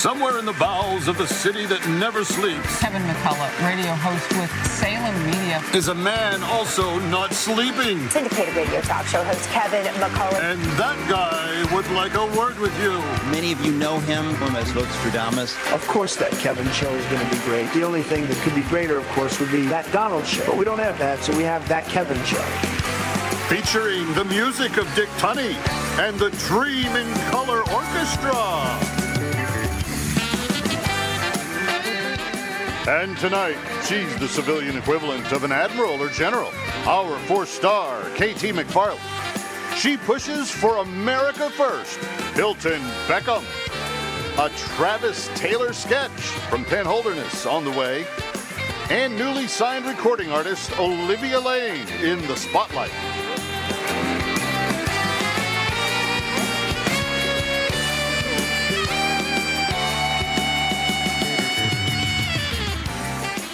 somewhere in the bowels of the city that never sleeps. Kevin McCullough, radio host with Salem Media. Is a man also not sleeping? Syndicated radio talk show host Kevin McCullough. And that guy would like a word with you. Many of you know him from as Nostradamus. Of course that Kevin show is going to be great. The only thing that could be greater, of course, would be that Donald show. But we don't have that, so we have That Kevin Show. Featuring the music of Dick Tunney and the Dream in Color Orchestra. And tonight, she's the civilian equivalent of an admiral or general, our four-star KT McFarland. She pushes for America First, Hilton Beckham. A Travis Taylor sketch from Penn Holderness on the way. And newly signed recording artist Olivia Lane in the spotlight.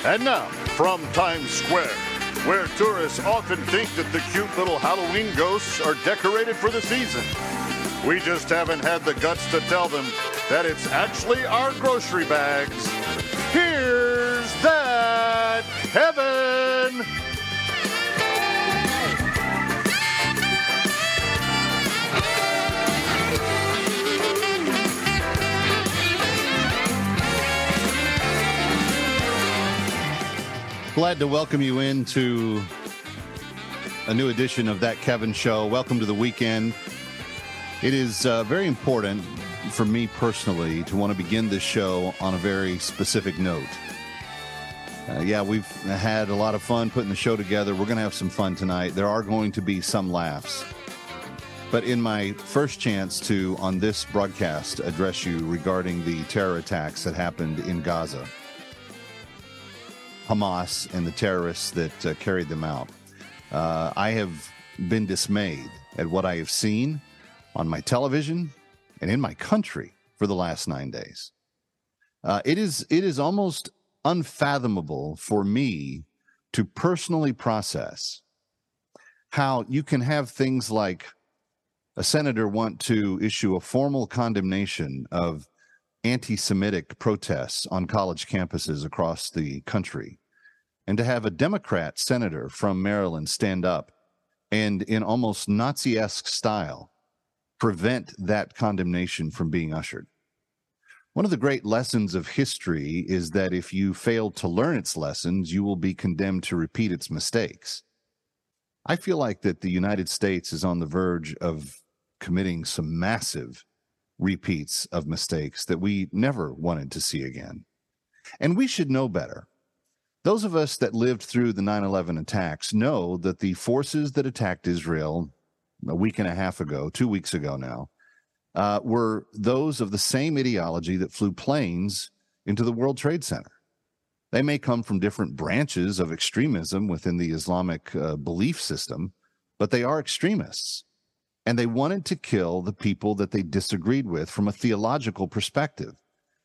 And now, from Times Square, where tourists often think that the cute little Halloween ghosts are decorated for the season, we just haven't had the guts to tell them that it's actually our grocery bags. Here's That Kevin! Glad to welcome you into a new edition of That Kevin Show. Welcome to the weekend. It is very important for me personally to want to begin this show on a very specific note. We've had a lot of fun putting the show together. We're going to have some fun tonight. There are going to be some laughs. But in my first chance to, on this broadcast, address you regarding the terror attacks that happened in Gaza, Hamas and the terrorists that carried them out. I have been dismayed at what I have seen on my television and in my country for the last 9 days. It is almost unfathomable for me to personally process how you can have things like a senator want to issue a formal condemnation of anti-Semitic protests on college campuses across the country, and to have a Democrat senator from Maryland stand up and, in almost Nazi-esque style, prevent that condemnation from being ushered. One of the great lessons of history is that if you fail to learn its lessons, you will be condemned to repeat its mistakes. I feel like that the United States is on the verge of committing some massive repeats of mistakes that we never wanted to see again. And we should know better. Those of us that lived through the 9/11 attacks know that the forces that attacked Israel a week and a half ago, 2 weeks ago now, were those of the same ideology that flew planes into the World Trade Center. They may come from different branches of extremism within the Islamic belief system, but they are extremists. And they wanted to kill the people that they disagreed with from a theological perspective.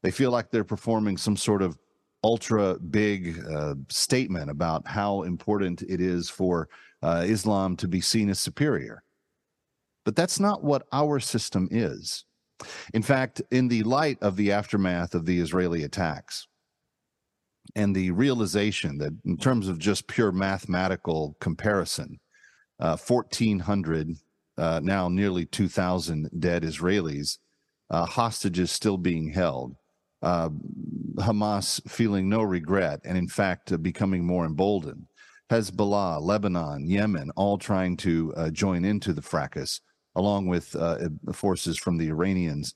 They feel like they're performing some sort of ultra-big statement about how important it is for Islam to be seen as superior. But that's not what our system is. In fact, in the light of the aftermath of the Israeli attacks and the realization that, in terms of just pure mathematical comparison, 1,400... now nearly 2,000 dead Israelis, hostages still being held, Hamas feeling no regret and, in fact, becoming more emboldened, Hezbollah, Lebanon, Yemen, all trying to join into the fracas, along with forces from the Iranians,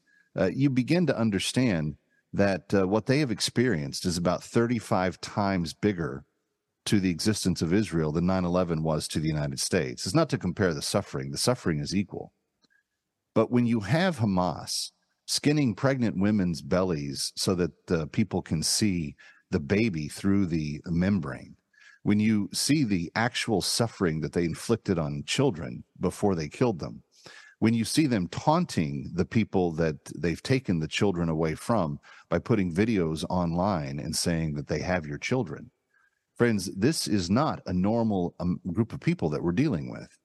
you begin to understand that what they have experienced is about 35 times bigger to the existence of Israel than 9/11 was to the United States. It's not to compare the suffering is equal. But when you have Hamas skinning pregnant women's bellies so that people can see the baby through the membrane, when you see the actual suffering that they inflicted on children before they killed them, when you see them taunting the people that they've taken the children away from by putting videos online and saying that they have your children, friends, this is not a normal group of people that we're dealing with.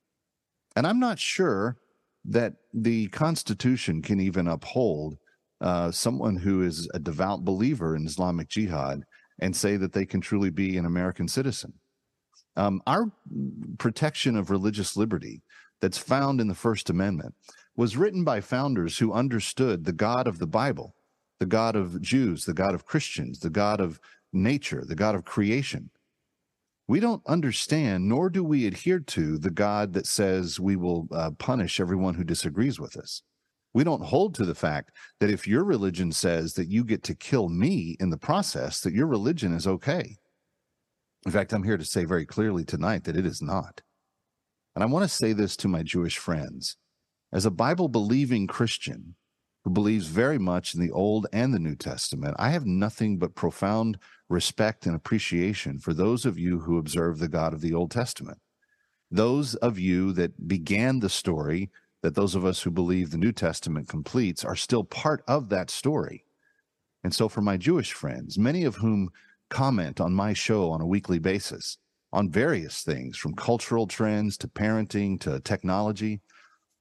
And I'm not sure that the Constitution can even uphold someone who is a devout believer in Islamic Jihad and say that they can truly be an American citizen. Our protection of religious liberty that's found in the First Amendment was written by founders who understood the God of the Bible, the God of Jews, the God of Christians, the God of nature, the God of creation. We don't understand, nor do we adhere to, the God that says we will punish everyone who disagrees with us. We don't hold to the fact that if your religion says that you get to kill me in the process, that your religion is okay. In fact, I'm here to say very clearly tonight that it is not. And I want to say this to my Jewish friends. As a Bible-believing Christian who believes very much in the Old and the New Testament, I have nothing but profound respect and appreciation for those of you who observe the God of the Old Testament. Those of you that began the story that those of us who believe the New Testament completes are still part of that story. And so for my Jewish friends, many of whom comment on my show on a weekly basis on various things, from cultural trends to parenting to technology,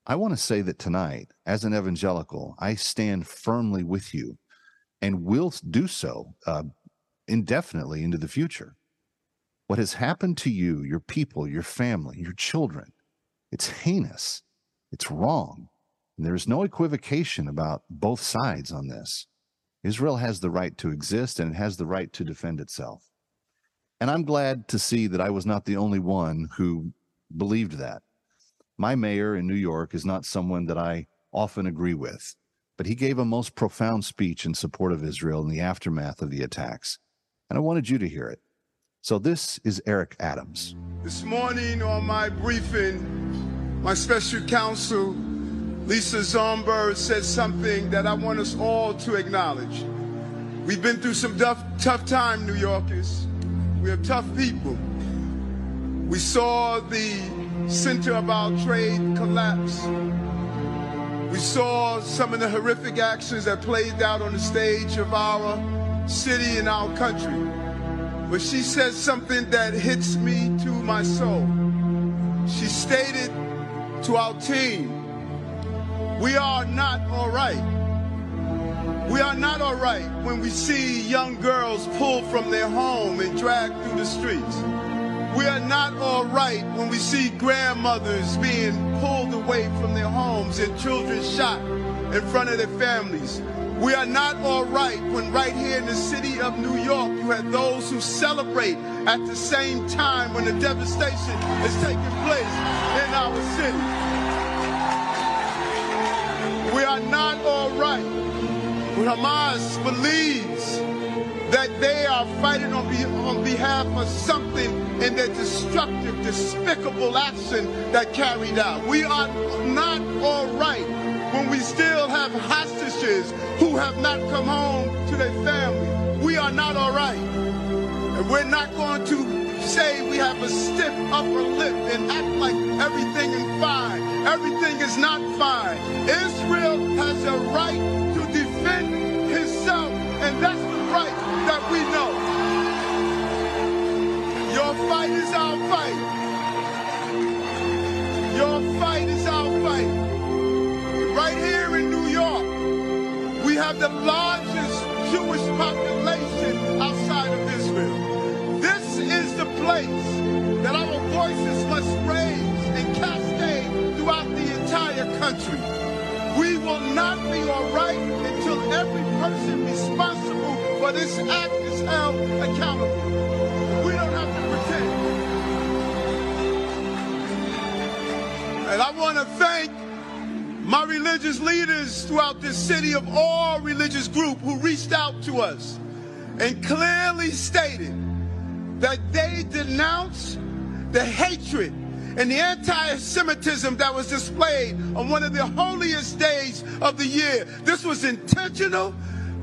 I want to say that tonight, as an evangelical, I stand firmly with you and will do so indefinitely into the future. What has happened to you, your people, your family, your children, it's heinous, it's wrong, and there is no equivocation about both sides on this. Israel has the right to exist, and it has the right to defend itself. And I'm glad to see that I was not the only one who believed that. My mayor in New York is not someone that I often agree with, but he gave a most profound speech in support of Israel in the aftermath of the attacks, and I wanted you to hear it. So this is Eric Adams. This morning on my briefing, my special counsel, Lisa Zomberg, said something that I want us all to acknowledge. We've been through some tough time, New Yorkers. We are tough people. We saw the center of our trade collapse. We saw some of the horrific actions that played out on the stage of our city and our country. But she said something that hits me to my soul. She stated to our team, we are not all right. We are not all right when we see young girls pulled from their home and dragged through the streets. We are not all right when we see grandmothers being pulled away from their homes and children shot in front of their families. We are not all right when right here in the city of New York you have those who celebrate at the same time when the devastation is taking place in our city. We are not all right when Hamas believes that they are fighting on behalf of something in their destructive, despicable action that carried out. We are not all right when we still have hostages who have not come home to their family. We are not all right. And we're not going to say we have a stiff upper lip and act like everything is fine. Everything is not fine. Israel has a right to defend himself, and that's the right that we know. Your fight is our fight. Your fight is our fight. Right here in New York, we have the largest Jewish population outside of Israel. This is the place that our voices must raise and cascade throughout the entire country. We will not be all right until every person responsible for this act is held accountable. We don't have to pretend. And I want to thank my religious leaders throughout this city of all religious groups who reached out to us and clearly stated that they denounce the hatred and the anti-Semitism that was displayed on one of the holiest days of the year. This was intentional,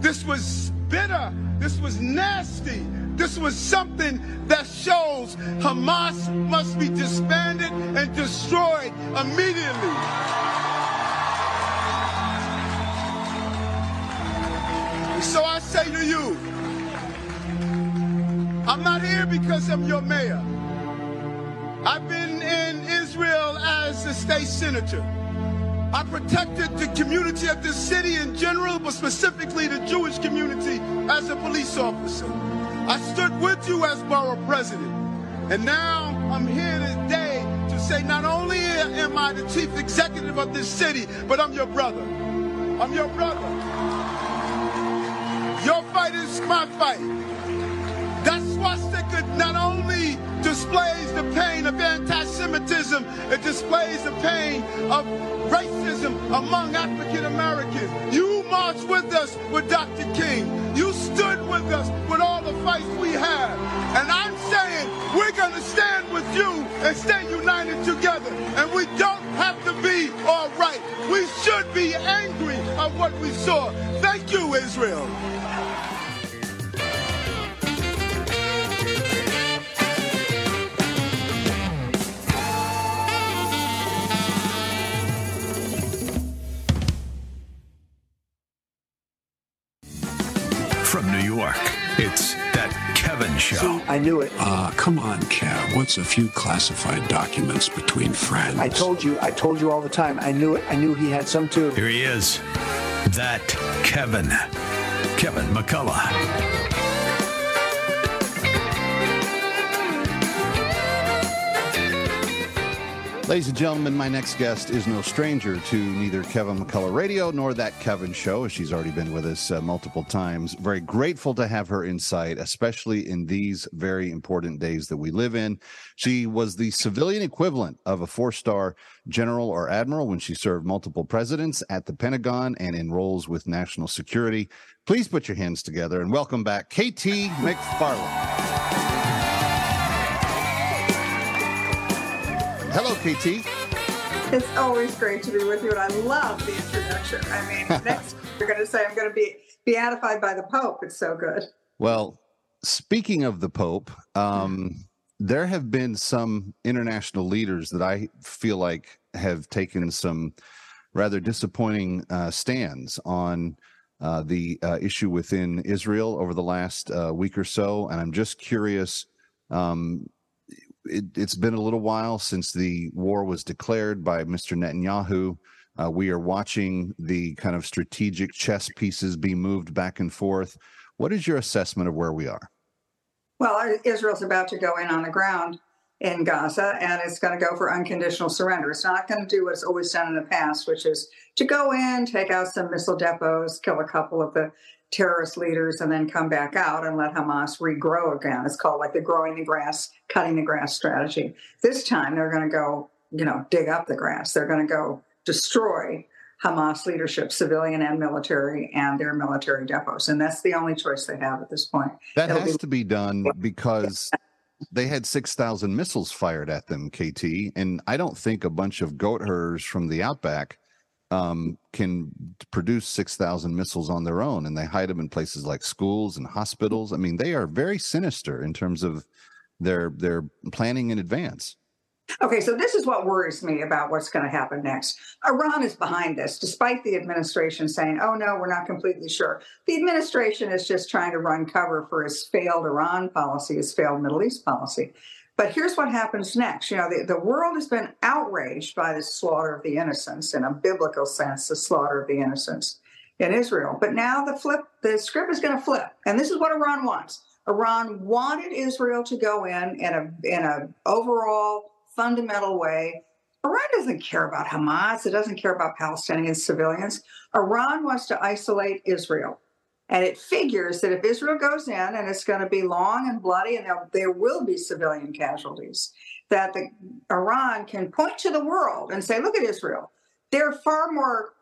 this was bitter, this was nasty, this was something that shows Hamas must be disbanded and destroyed immediately. So I say to you, I'm not here because I'm your mayor. I've been in Israel as a state senator. I protected the community of this city in general, but specifically the Jewish community as a police officer. I stood with you as borough president. And now I'm here today to say not only am I the chief executive of this city, but I'm your brother. I'm your brother. Your fight is my fight. That swastika not only displays the pain of anti-Semitism, it displays the pain of racism among African Americans. You marched with us with Dr. King. You stood with us with all the fights we have. And I'm saying we're going to stand with you and stay united together. And we don't have to be all right. We should be angry at what we saw. Thank you, Israel. It's That Kevin Show. See, I knew it. Come on, Kev. What's a few classified documents between friends? I told you all the time. I knew it. I knew he had some, too. Here he is. That Kevin. Kevin McCullough. Ladies and gentlemen, my next guest is no stranger to neither Kevin McCullough Radio nor That Kevin Show. She's already been with us multiple times. Very grateful to have her insight, especially in these very important days that we live in. She was the civilian equivalent of a four-star general or admiral when she served multiple presidents at the Pentagon and in roles with national security. Please put your hands together and welcome back KT McFarland. Hello, KT. It's always great to be with you, and I love the introduction. I mean, next you're going to say I'm going to be beatified by the Pope. It's so good. Well, speaking of the Pope, there have been some international leaders that I feel like have taken some rather disappointing stands on the issue within Israel over the last week or so, and I'm just curious. It's been a little while since the war was declared by Mr. Netanyahu. We are watching the kind of strategic chess pieces be moved back and forth. What is your assessment of where we are? Well, Israel's about to go in on the ground in Gaza, and it's going to go for unconditional surrender. It's not going to do what it's always done in the past, which is to go in, take out some missile depots, kill a couple of the terrorist leaders, and then come back out and let Hamas regrow again. It's called like the growing the grass, cutting the grass strategy. This time they're going to go, dig up the grass. They're going to go destroy Hamas leadership, civilian and military, and their military depots. And that's the only choice they have at this point. That It'll has be- to be done because they had 6,000 missiles fired at them, KT. And I don't think a bunch of goat herders from the outback can produce 6,000 missiles on their own, and they hide them in places like schools and hospitals. I mean, they are very sinister in terms of their planning in advance. Okay, so this is what worries me about what's going to happen next. Iran is behind this, despite the administration saying, oh, no, we're not completely sure. The administration is just trying to run cover for his failed Iran policy, his failed Middle East policy. But here's what happens next. The world has been outraged by the slaughter of the innocents, in a biblical sense, the slaughter of the innocents in Israel. But now the script is going to flip. And this is what Iran wants. Iran wanted Israel to go in an overall fundamental way. Iran doesn't care about Hamas. It doesn't care about Palestinian civilians. Iran wants to isolate Israel. And it figures that if Israel goes in, and it's going to be long and bloody, and there will be civilian casualties, that Iran can point to the world and say, look at Israel. They're far more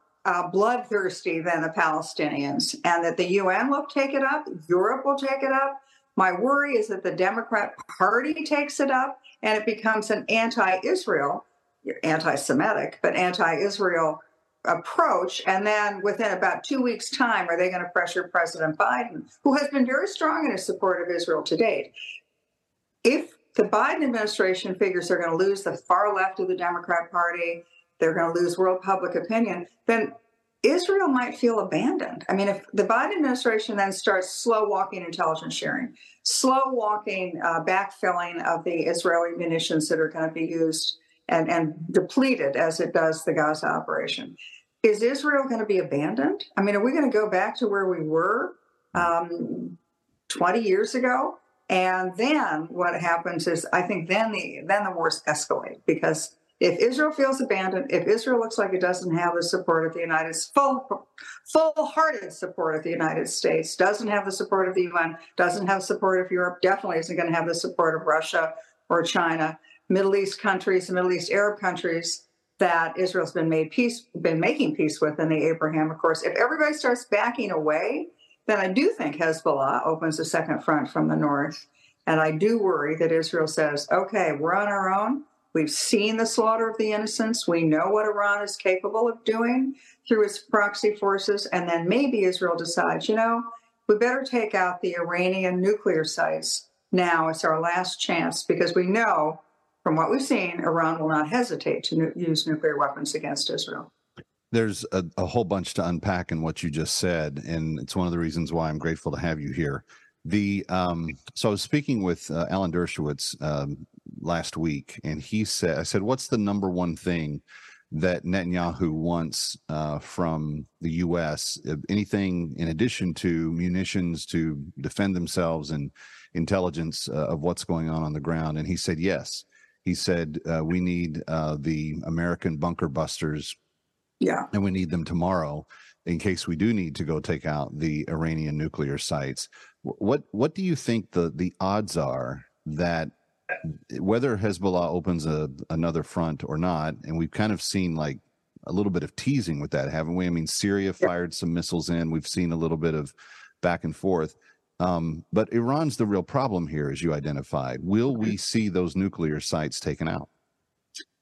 bloodthirsty than the Palestinians, and that the UN will take it up, Europe will take it up. My worry is that the Democrat Party takes it up, and it becomes an anti-Israel, anti-Semitic, but anti-Israel approach. And then within about 2 weeks' time, are they going to pressure President Biden, who has been very strong in his support of Israel to date? If the Biden administration figures they're going to lose the far left of the Democrat Party, they're going to lose world public opinion, then Israel might feel abandoned. I mean, if the Biden administration then starts slow-walking intelligence sharing, slow-walking backfilling of the Israeli munitions that are going to be used and depleted as it does the Gaza operation. Is Israel going to be abandoned? I mean, are we going to go back to where we were 20 years ago? And then what happens is, I think then the wars escalate, because if Israel feels abandoned, if Israel looks like it doesn't have the support of the United States, full-hearted support of the United States, doesn't have the support of the UN, doesn't have support of Europe, definitely isn't going to have the support of Russia or China, Middle East countries, Middle East Arab countries that Israel's been making peace with in the Abraham Accords. If everybody starts backing away, then I do think Hezbollah opens a second front from the north. And I do worry that Israel says, okay, we're on our own. We've seen the slaughter of the innocents. We know what Iran is capable of doing through its proxy forces. And then maybe Israel decides, you know, we better take out the Iranian nuclear sites now. It's our last chance, because we know from what we've seen, Iran will not hesitate to use nuclear weapons against Israel. There's a whole bunch to unpack in what you just said, and it's one of the reasons why I'm grateful to have you here. So I was speaking with Alan Dershowitz last week, and he said, I said, what's the number one thing that Netanyahu wants from the U.S., anything in addition to munitions to defend themselves and intelligence of what's going on the ground? And he said, yes. He said, we need the American bunker busters. Yeah. And we need them tomorrow in case we do need to go take out the Iranian nuclear sites. What do you think the odds are that whether Hezbollah opens another front or not, and we've kind of seen like a little bit of teasing with that, haven't we? I mean, Syria fired some missiles in. We've seen a little bit of back and forth. But Iran's the real problem here, as you identified. Will we see those nuclear sites taken out?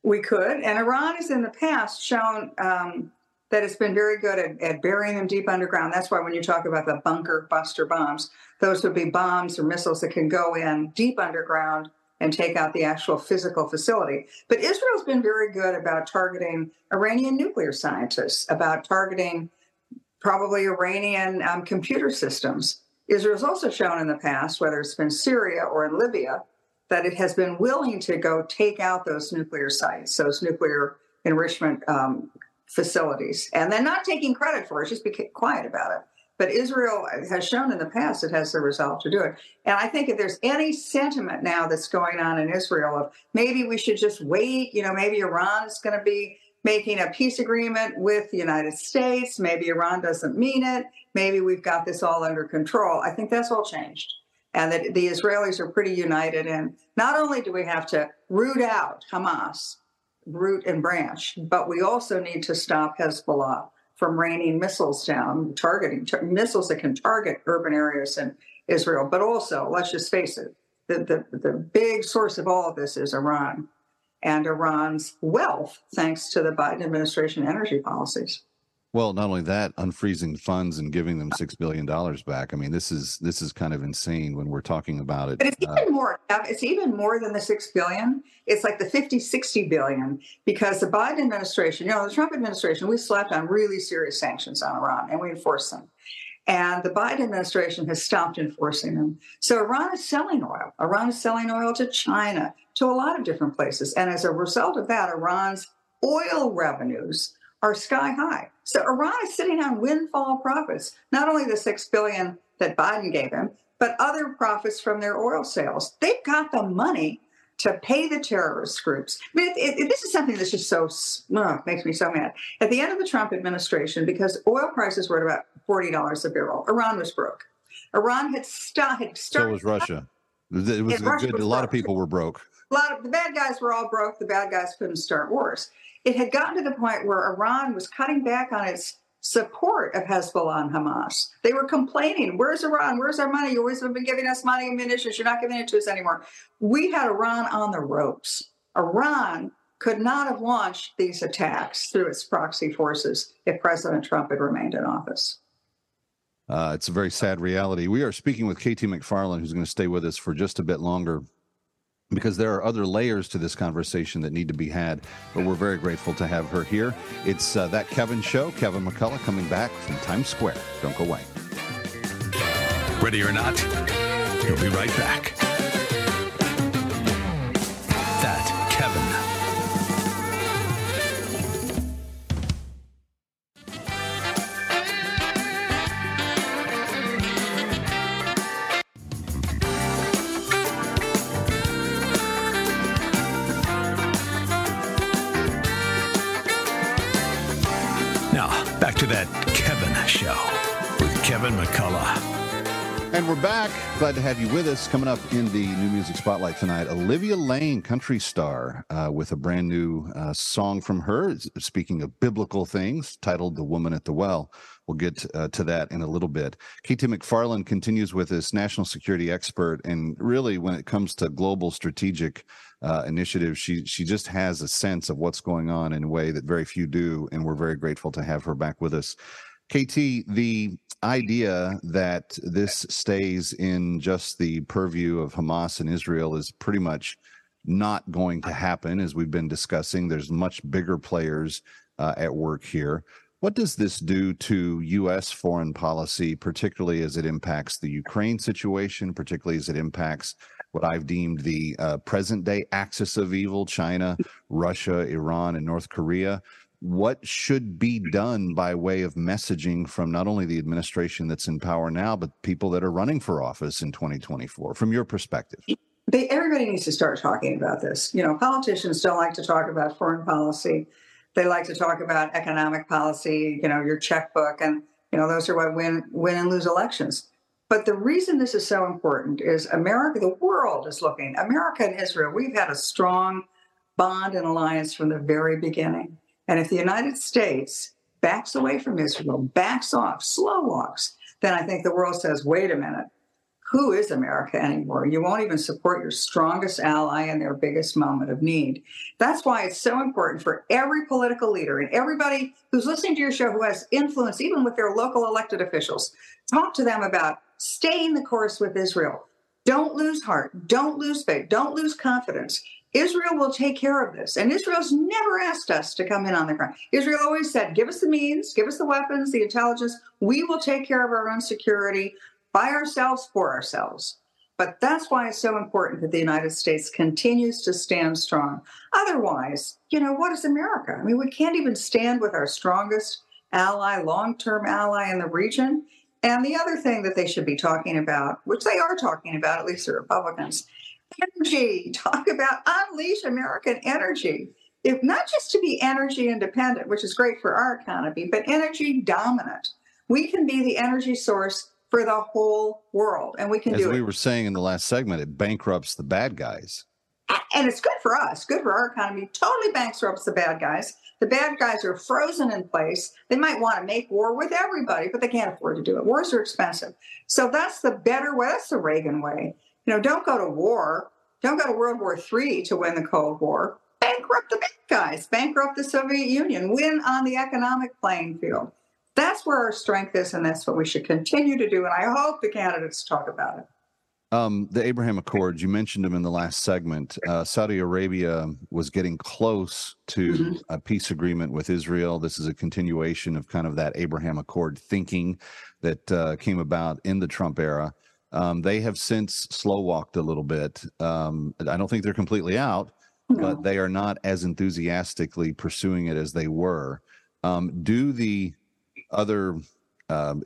We could. And Iran has in the past shown that it's been very good at burying them deep underground. That's why when you talk about the bunker buster bombs, those would be bombs or missiles that can go in deep underground and take out the actual physical facility. But Israel's been very good about targeting Iranian nuclear scientists, about targeting probably Iranian computer systems. Israel's also shown in the past, whether it's been Syria or in Libya, that it has been willing to go take out those nuclear sites, those nuclear enrichment facilities, and then not taking credit for it, just be quiet about it. But Israel has shown in the past it has the resolve to do it. And I think if there's any sentiment now that's going on in Israel of maybe we should just wait, you know, maybe Iran is going to be making a peace agreement with the United States, maybe Iran doesn't mean it, maybe we've got this all under control, I think that's all changed. And that the Israelis are pretty united. And not only do we have to root out Hamas, root and branch, but we also need to stop Hezbollah from raining missiles down, targeting missiles that can target urban areas in Israel. But also, let's just face it, the big source of all of this is Iran and Iran's wealth, thanks to the Biden administration energy policies. Well, not only that, unfreezing funds and giving them $6 billion back. I mean, this is kind of insane when we're talking about it. But it's even more. It's even more than the $6 billion. It's like the $50, $60 billion, because the Biden administration, you know, the Trump administration, we slapped on really serious sanctions on Iran, and we enforced them. And the Biden administration has stopped enforcing them. So Iran is selling oil. Iran is selling oil to China, to a lot of different places. And as a result of that, Iran's oil revenues are sky high. So Iran is sitting on windfall profits, not only the $6 billion that Biden gave him, but other profits from their oil sales. They've got the money to pay the terrorist groups. I mean, this is something that's just so, makes me so mad. At the end of the Trump administration, because oil prices were at about $40 a barrel, Iran was broke. Iran had started. So was Russia. It was good. A lot of people were broke. The bad guys were all broke. The bad guys couldn't start wars. It had gotten to the point where Iran was cutting back on its support of Hezbollah and Hamas. They were complaining, where's Iran? Where's our money? You always have been giving us money and munitions. You're not giving it to us anymore. We had Iran on the ropes. Iran could not have launched these attacks through its proxy forces if President Trump had remained in office. It's a very sad reality. We are speaking with KT McFarland, who's going to stay with us for just a bit longer, because there are other layers to this conversation that need to be had, but we're very grateful to have her here. It's That Kevin Show. Kevin McCullough coming back from Times Square. Don't go away. Ready or not, we'll be right back. That Kevin Now, back to That Kevin Show with Kevin McCullough. And we're back. Glad to have you with us. Coming up in the New Music Spotlight tonight, Olivia Lane, country star, with a brand new song from her, speaking of biblical things, titled The Woman at the Well. We'll get to that in a little bit. KT McFarland continues with us, national security expert, and really when it comes to global strategic initiatives, she just has a sense of what's going on in a way that very few do, and we're very grateful to have her back with us. KT, the idea that this stays in just the purview of Hamas and Israel is pretty much not going to happen, as we've been discussing. There's much bigger players at work here. What does this do to U.S. foreign policy, particularly as it impacts the Ukraine situation, particularly as it impacts what I've deemed the present-day axis of evil, China, Russia, Iran, and North Korea? What should be done by way of messaging from not only the administration that's in power now, but people that are running for office in 2024, from your perspective? Everybody needs to start talking about this. You know, politicians don't like to talk about foreign policy. They like to talk about economic policy, you know, your checkbook, and, you know, those are what win and lose elections. But the reason this is so important is America, the world is looking. America and Israel, we've had a strong bond and alliance from the very beginning. And if the United States backs away from Israel, backs off, slow walks, then I think the world says, wait a minute, who is America anymore? You won't even support your strongest ally in their biggest moment of need. That's why it's so important for every political leader and everybody who's listening to your show who has influence, even with their local elected officials, talk to them about staying the course with Israel. Don't lose heart. Don't lose faith. Don't lose confidence. Israel will take care of this. And Israel's never asked us to come in on the ground. Israel always said, give us the means, give us the weapons, the intelligence. We will take care of our own security. By ourselves, for ourselves. But that's why it's so important that the United States continues to stand strong. Otherwise, you know, what is America? I mean, we can't even stand with our strongest ally, long-term ally in the region. And the other thing that they should be talking about, which they are talking about, at least the Republicans, energy. Talk about unleash American energy. If not just to be energy independent, which is great for our economy, but energy dominant. We can be the energy source for the whole world, and we can do it. As we were saying in the last segment, it bankrupts the bad guys. And it's good for us, good for our economy. Totally bankrupts the bad guys. The bad guys are frozen in place. They might want to make war with everybody, but they can't afford to do it. Wars are expensive. So that's the better way. That's the Reagan way. You know, don't go to war. Don't go to World War III to win the Cold War. Bankrupt the bad guys. Bankrupt the Soviet Union. Win on the economic playing field. That's where our strength is, and that's what we should continue to do, and I hope the candidates talk about it. The Abraham Accords, you mentioned them in the last segment. Saudi Arabia was getting close to a peace agreement with Israel. This is a continuation of kind of that Abraham Accord thinking that came about in the Trump era. They have since slow-walked a little bit. I don't think they're completely out, but they are not as enthusiastically pursuing it as they were. Do the other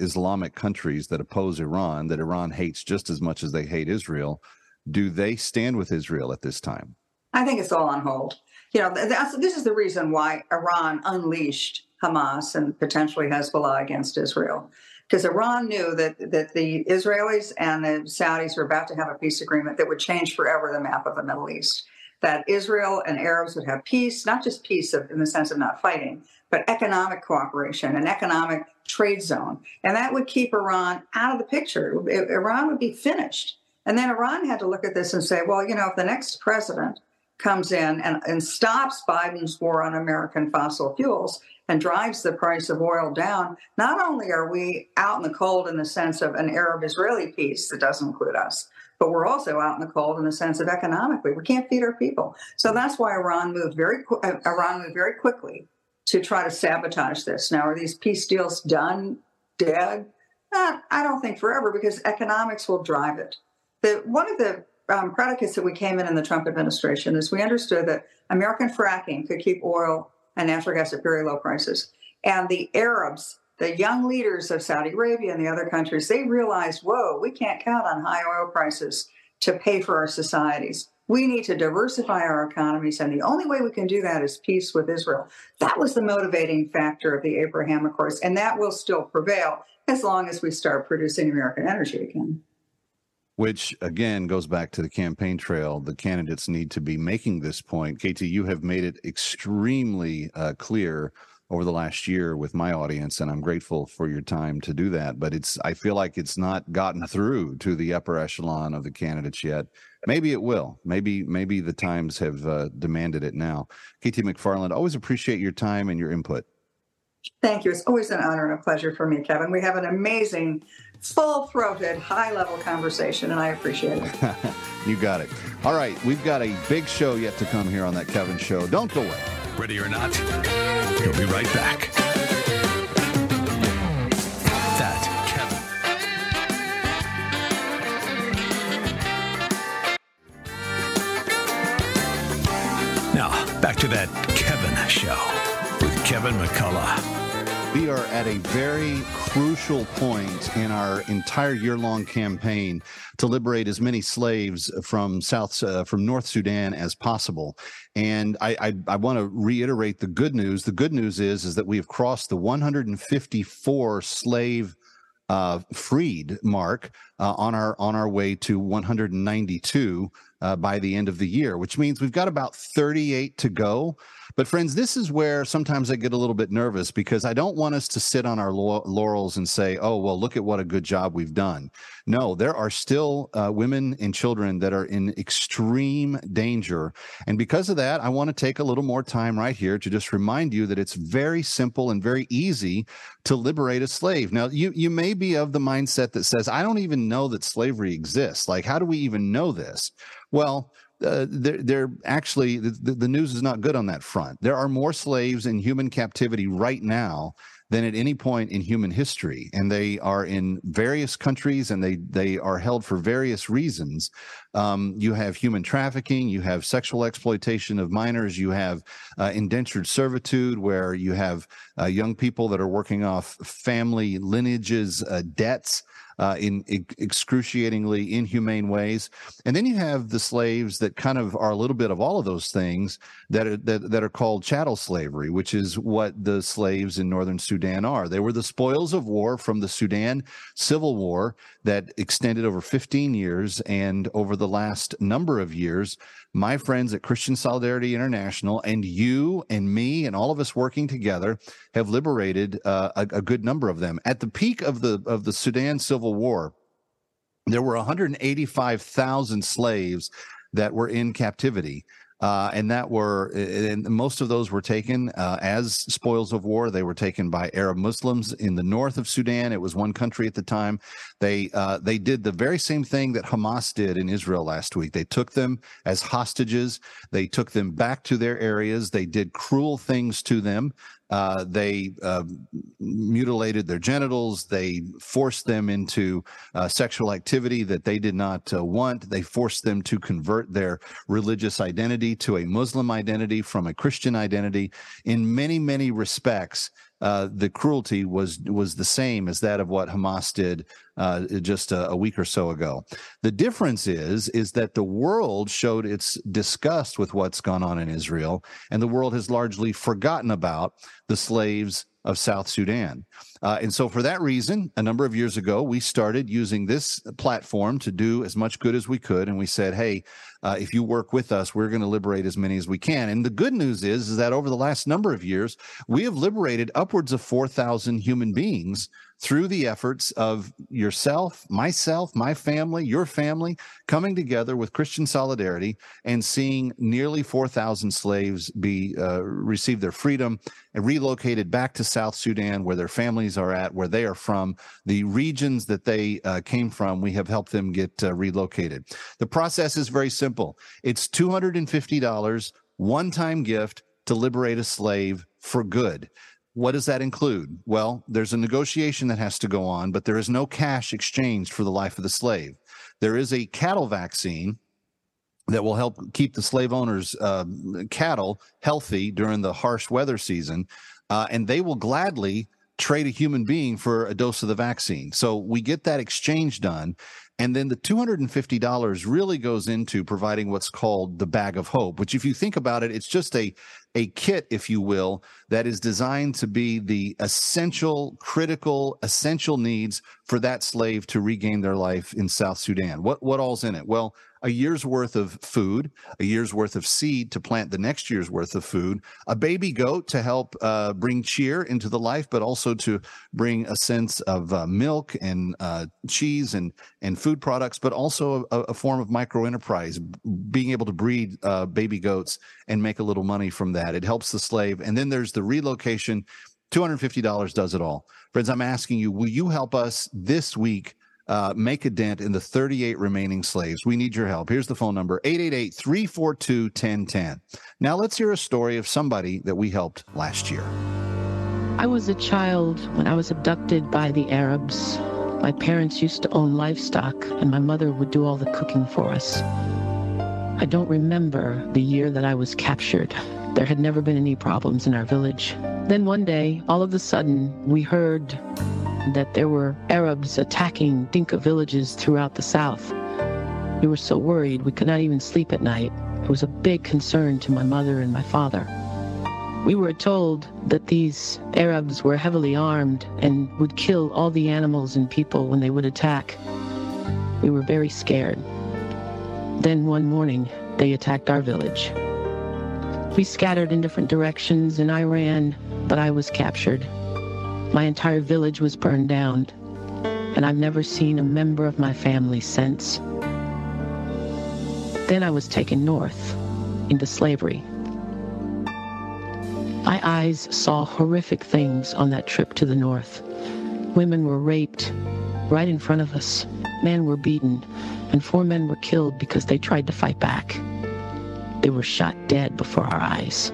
Islamic countries that oppose Iran, that Iran hates just as much as they hate Israel, do they stand with Israel at this time? I think it's all on hold. You know, this is the reason why Iran unleashed Hamas and potentially Hezbollah against Israel, because Iran knew that the Israelis and the Saudis were about to have a peace agreement that would change forever the map of the Middle East, that Israel and Arabs would have peace, not just peace in the sense of not fighting, but economic cooperation, an economic trade zone. And that would keep Iran out of the picture. Iran would be finished. And then Iran had to look at this and say, well, you know, if the next president comes in and stops Biden's war on American fossil fuels and drives the price of oil down, not only are we out in the cold in the sense of an Arab-Israeli peace that doesn't include us, but we're also out in the cold in the sense of economically. We can't feed our people. So that's why Iran moved very quickly to try to sabotage this. Now, are these peace deals done, dead? I don't think forever, because economics will drive it. One of the predicates that we came in the Trump administration is we understood that American fracking could keep oil and natural gas at very low prices. And the Arabs, the young leaders of Saudi Arabia and the other countries, they realized, whoa, we can't count on high oil prices to pay for our societies. We need to diversify our economies, and the only way we can do that is peace with Israel. That was the motivating factor of the Abraham Accords, and that will still prevail as long as we start producing American energy again. Which, again, goes back to the campaign trail. The candidates need to be making this point. KT, you have made it extremely clear over the last year with my audience, and I'm grateful for your time to do that. But I feel like it's not gotten through to the upper echelon of the candidates yet. Maybe it will. Maybe the times have demanded it now. KT McFarland, always appreciate your time and your input. Thank you. It's always an honor and a pleasure for me, Kevin. We have an amazing, full-throated, high-level conversation, and I appreciate it. You got it. All right, we've got a big show yet to come here on That Kevin Show. Don't go away. Ready or not, we'll be right back. That Kevin. Now, back to That Kevin Show. Kevin McCullough. We are at a very crucial point in our entire year-long campaign to liberate as many slaves from North Sudan as possible. And I want to reiterate the good news. The good news is that we have crossed the 154 slave freed mark on our way to 192 by the end of the year, which means we've got about 38 to go. But friends, this is where sometimes I get a little bit nervous, because I don't want us to sit on our laurels and say, oh, well, look at what a good job we've done. No, there are still women and children that are in extreme danger. And because of that, I want to take a little more time right here to just remind you that it's very simple and very easy to liberate a slave. Now, you may be of the mindset that says, I don't even know that slavery exists. Like, how do we even know this? Well, they're actually, the news is not good on that front. There are more slaves in human captivity right now than at any point in human history, and they are in various countries, and they are held for various reasons. You have human trafficking, you have sexual exploitation of minors, you have indentured servitude, where you have young people that are working off family lineages, debts, in excruciatingly inhumane ways. And then you have the slaves that kind of are a little bit of all of those things that are called chattel slavery, which is what the slaves in northern Sudan are. They were the spoils of war from the Sudan Civil War that extended over 15 years. And over the last number of years, my friends at Christian Solidarity International and you and me and all of us working together have liberated a good number of them. At the peak of the Sudan Civil War, there were 185,000 slaves that were in captivity. And most of those were taken as spoils of war. They were taken by Arab Muslims in the north of Sudan. It was one country at the time. They did the very same thing that Hamas did in Israel last week. They took them as hostages. They took them back to their areas. They did cruel things to them. They mutilated their genitals. They forced them into sexual activity that they did not want. They forced them to convert their religious identity to a Muslim identity from a Christian identity. In many, many respects, the cruelty was the same as that of what Hamas did just a week or so ago. The difference is that the world showed its disgust with what's gone on in Israel, and the world has largely forgotten about the slaves of South Sudan. And so for that reason, a number of years ago, we started using this platform to do as much good as we could. And we said, hey, if you work with us, we're going to liberate as many as we can. And the good news is that over the last number of years, we have liberated upwards of 4,000 human beings through the efforts of yourself, myself, my family, your family, coming together with Christian Solidarity and seeing nearly 4,000 slaves receive their freedom and relocated back to South Sudan, where their families are at, where they are from, the regions that they came from. We have helped them get relocated. The process is very simple. It's $250, one-time gift to liberate a slave for good. What does that include? Well, there's a negotiation that has to go on, but there is no cash exchange for the life of the slave. There is a cattle vaccine that will help keep the slave owners' cattle healthy during the harsh weather season, and they will gladly trade a human being for a dose of the vaccine. So we get that exchange done. And then the $250 really goes into providing what's called the bag of hope, which if you think about it, it's just a kit, if you will, that is designed to be the essential, critical, essential needs for that slave to regain their life in South Sudan. What all's in it? Well, a year's worth of food, a year's worth of seed to plant the next year's worth of food, a baby goat to help bring cheer into the life, but also to bring a sense of milk and cheese and food products, but also a form of micro-enterprise, being able to breed baby goats and make a little money from that. It helps the slave. And then there's the relocation. $250 does it all. Friends, I'm asking you, will you help us this week make a dent in the 38 remaining slaves? We need your help. Here's the phone number, 888-342-1010. Now let's hear a story of somebody that we helped last year. I was a child when I was abducted by the Arabs. My parents used to own livestock, and my mother would do all the cooking for us. I don't remember the year that I was captured. There had never been any problems in our village. Then one day, all of a sudden, we heard that there were Arabs attacking Dinka villages throughout the South. We were so worried we could not even sleep at night. It was a big concern to my mother and my father. We were told that these Arabs were heavily armed and would kill all the animals and people when they would attack. We were very scared. Then one morning, they attacked our village. We scattered in different directions and I ran, but I was captured. My entire village was burned down, and I've never seen a member of my family since. Then I was taken north into slavery. My eyes saw horrific things on that trip to the north. Women were raped right in front of us. Men were beaten, and 4 men were killed because they tried to fight back. They were shot dead before our eyes.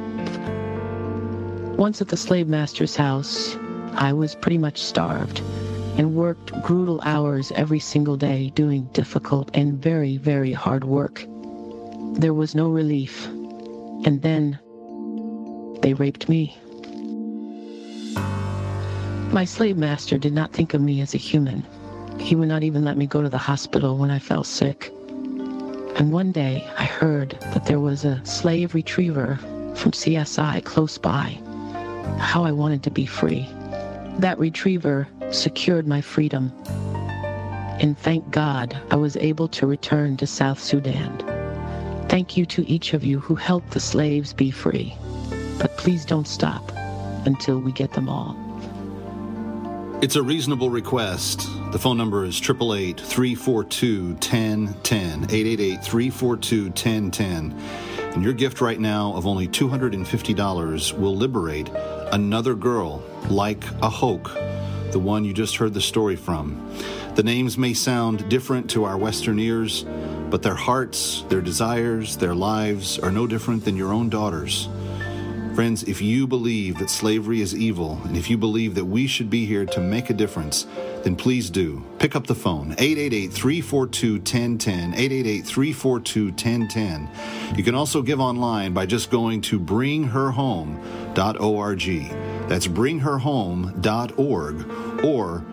Once at the slave master's house, I was pretty much starved and worked brutal hours every single day doing difficult and very, very hard work. There was no relief. And then they raped me. My slave master did not think of me as a human. He would not even let me go to the hospital when I fell sick. And one day I heard that there was a slave retriever from CSI close by. How I wanted to be free. That retriever secured my freedom. And thank God I was able to return to South Sudan. Thank you to each of you who helped the slaves be free. But please don't stop until we get them all. It's a reasonable request. The phone number is 888-342-1010, 888-342-1010. And your gift right now of only $250 will liberate another girl like a Hoke, the one you just heard the story from. The names may sound different to our Western ears, but their hearts, their desires, their lives are no different than your own daughters. Friends, if you believe that slavery is evil, and if you believe that we should be here to make a difference, then please do. Pick up the phone, 888-342-1010, 888-342-1010. You can also give online by just going to bringherhome.org. That's bringherhome.org or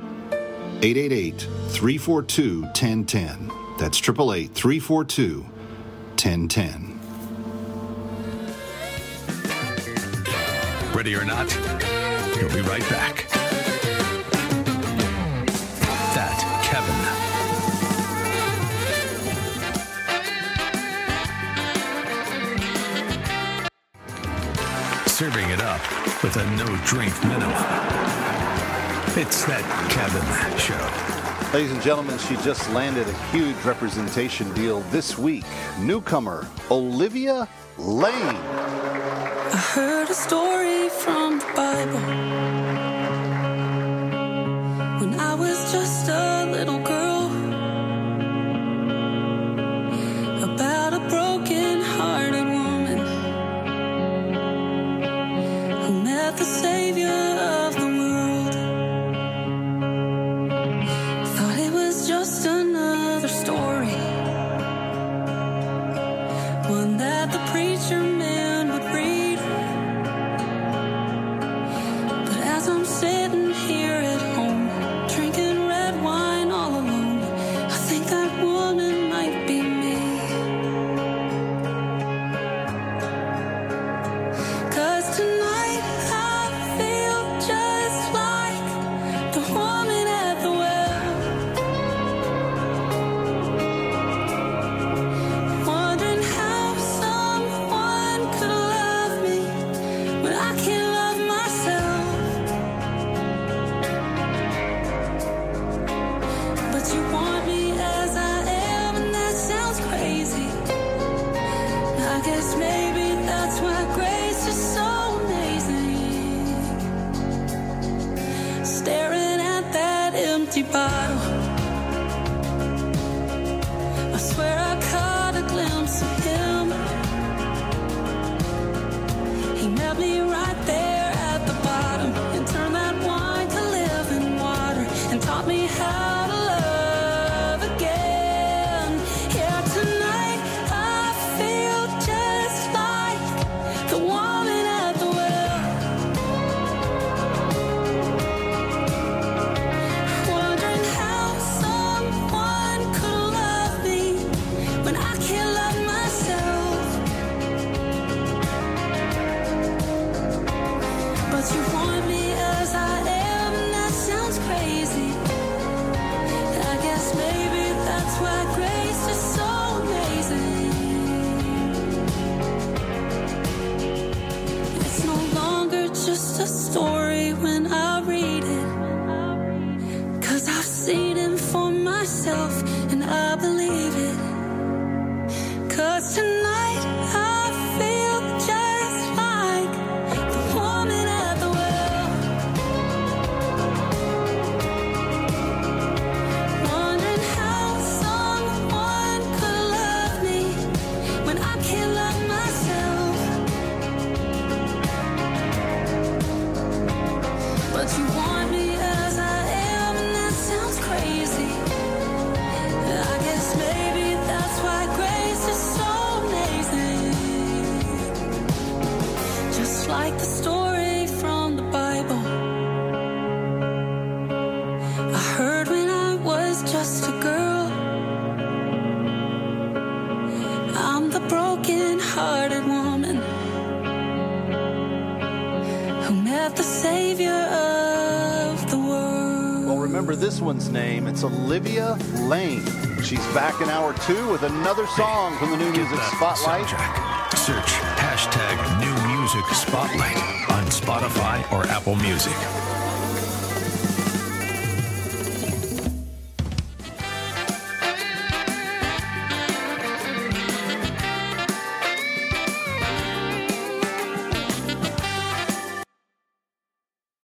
888-342-1010. That's 888-342-1010. Ready or not, we'll be right back. That Kevin. Serving it up with a no-drink minimum. It's That Kevin Show. Ladies and gentlemen, she just landed a huge representation deal this week. Newcomer Olivia Lane. I heard a story from the Bible when I was just a little girl about a broken-hearted woman who met the Savior of the world. Thought it was just another story, one that the preacher made. Sitting here empty bottle. I swear I caught a glimpse of him. He met me right there at the bottom and turned that wine to living water and taught me how. Just a story when I read it, 'cause I've seen him for myself and I believe it, 'cause tonight I feel just like the woman at the well, wondering how someone could love me when I can't love myself. But you want me as I am, and that sounds crazy. I guess maybe that's why grace is so amazing. Just like the story from the Bible I heard when I was just a girl. I'm the broken-hearted woman who met the Savior of. Remember this one's name. It's Olivia Lane. She's back in hour two with another song from the New Music Spotlight. Soundtrack. Search #NewMusicSpotlight on Spotify or Apple Music.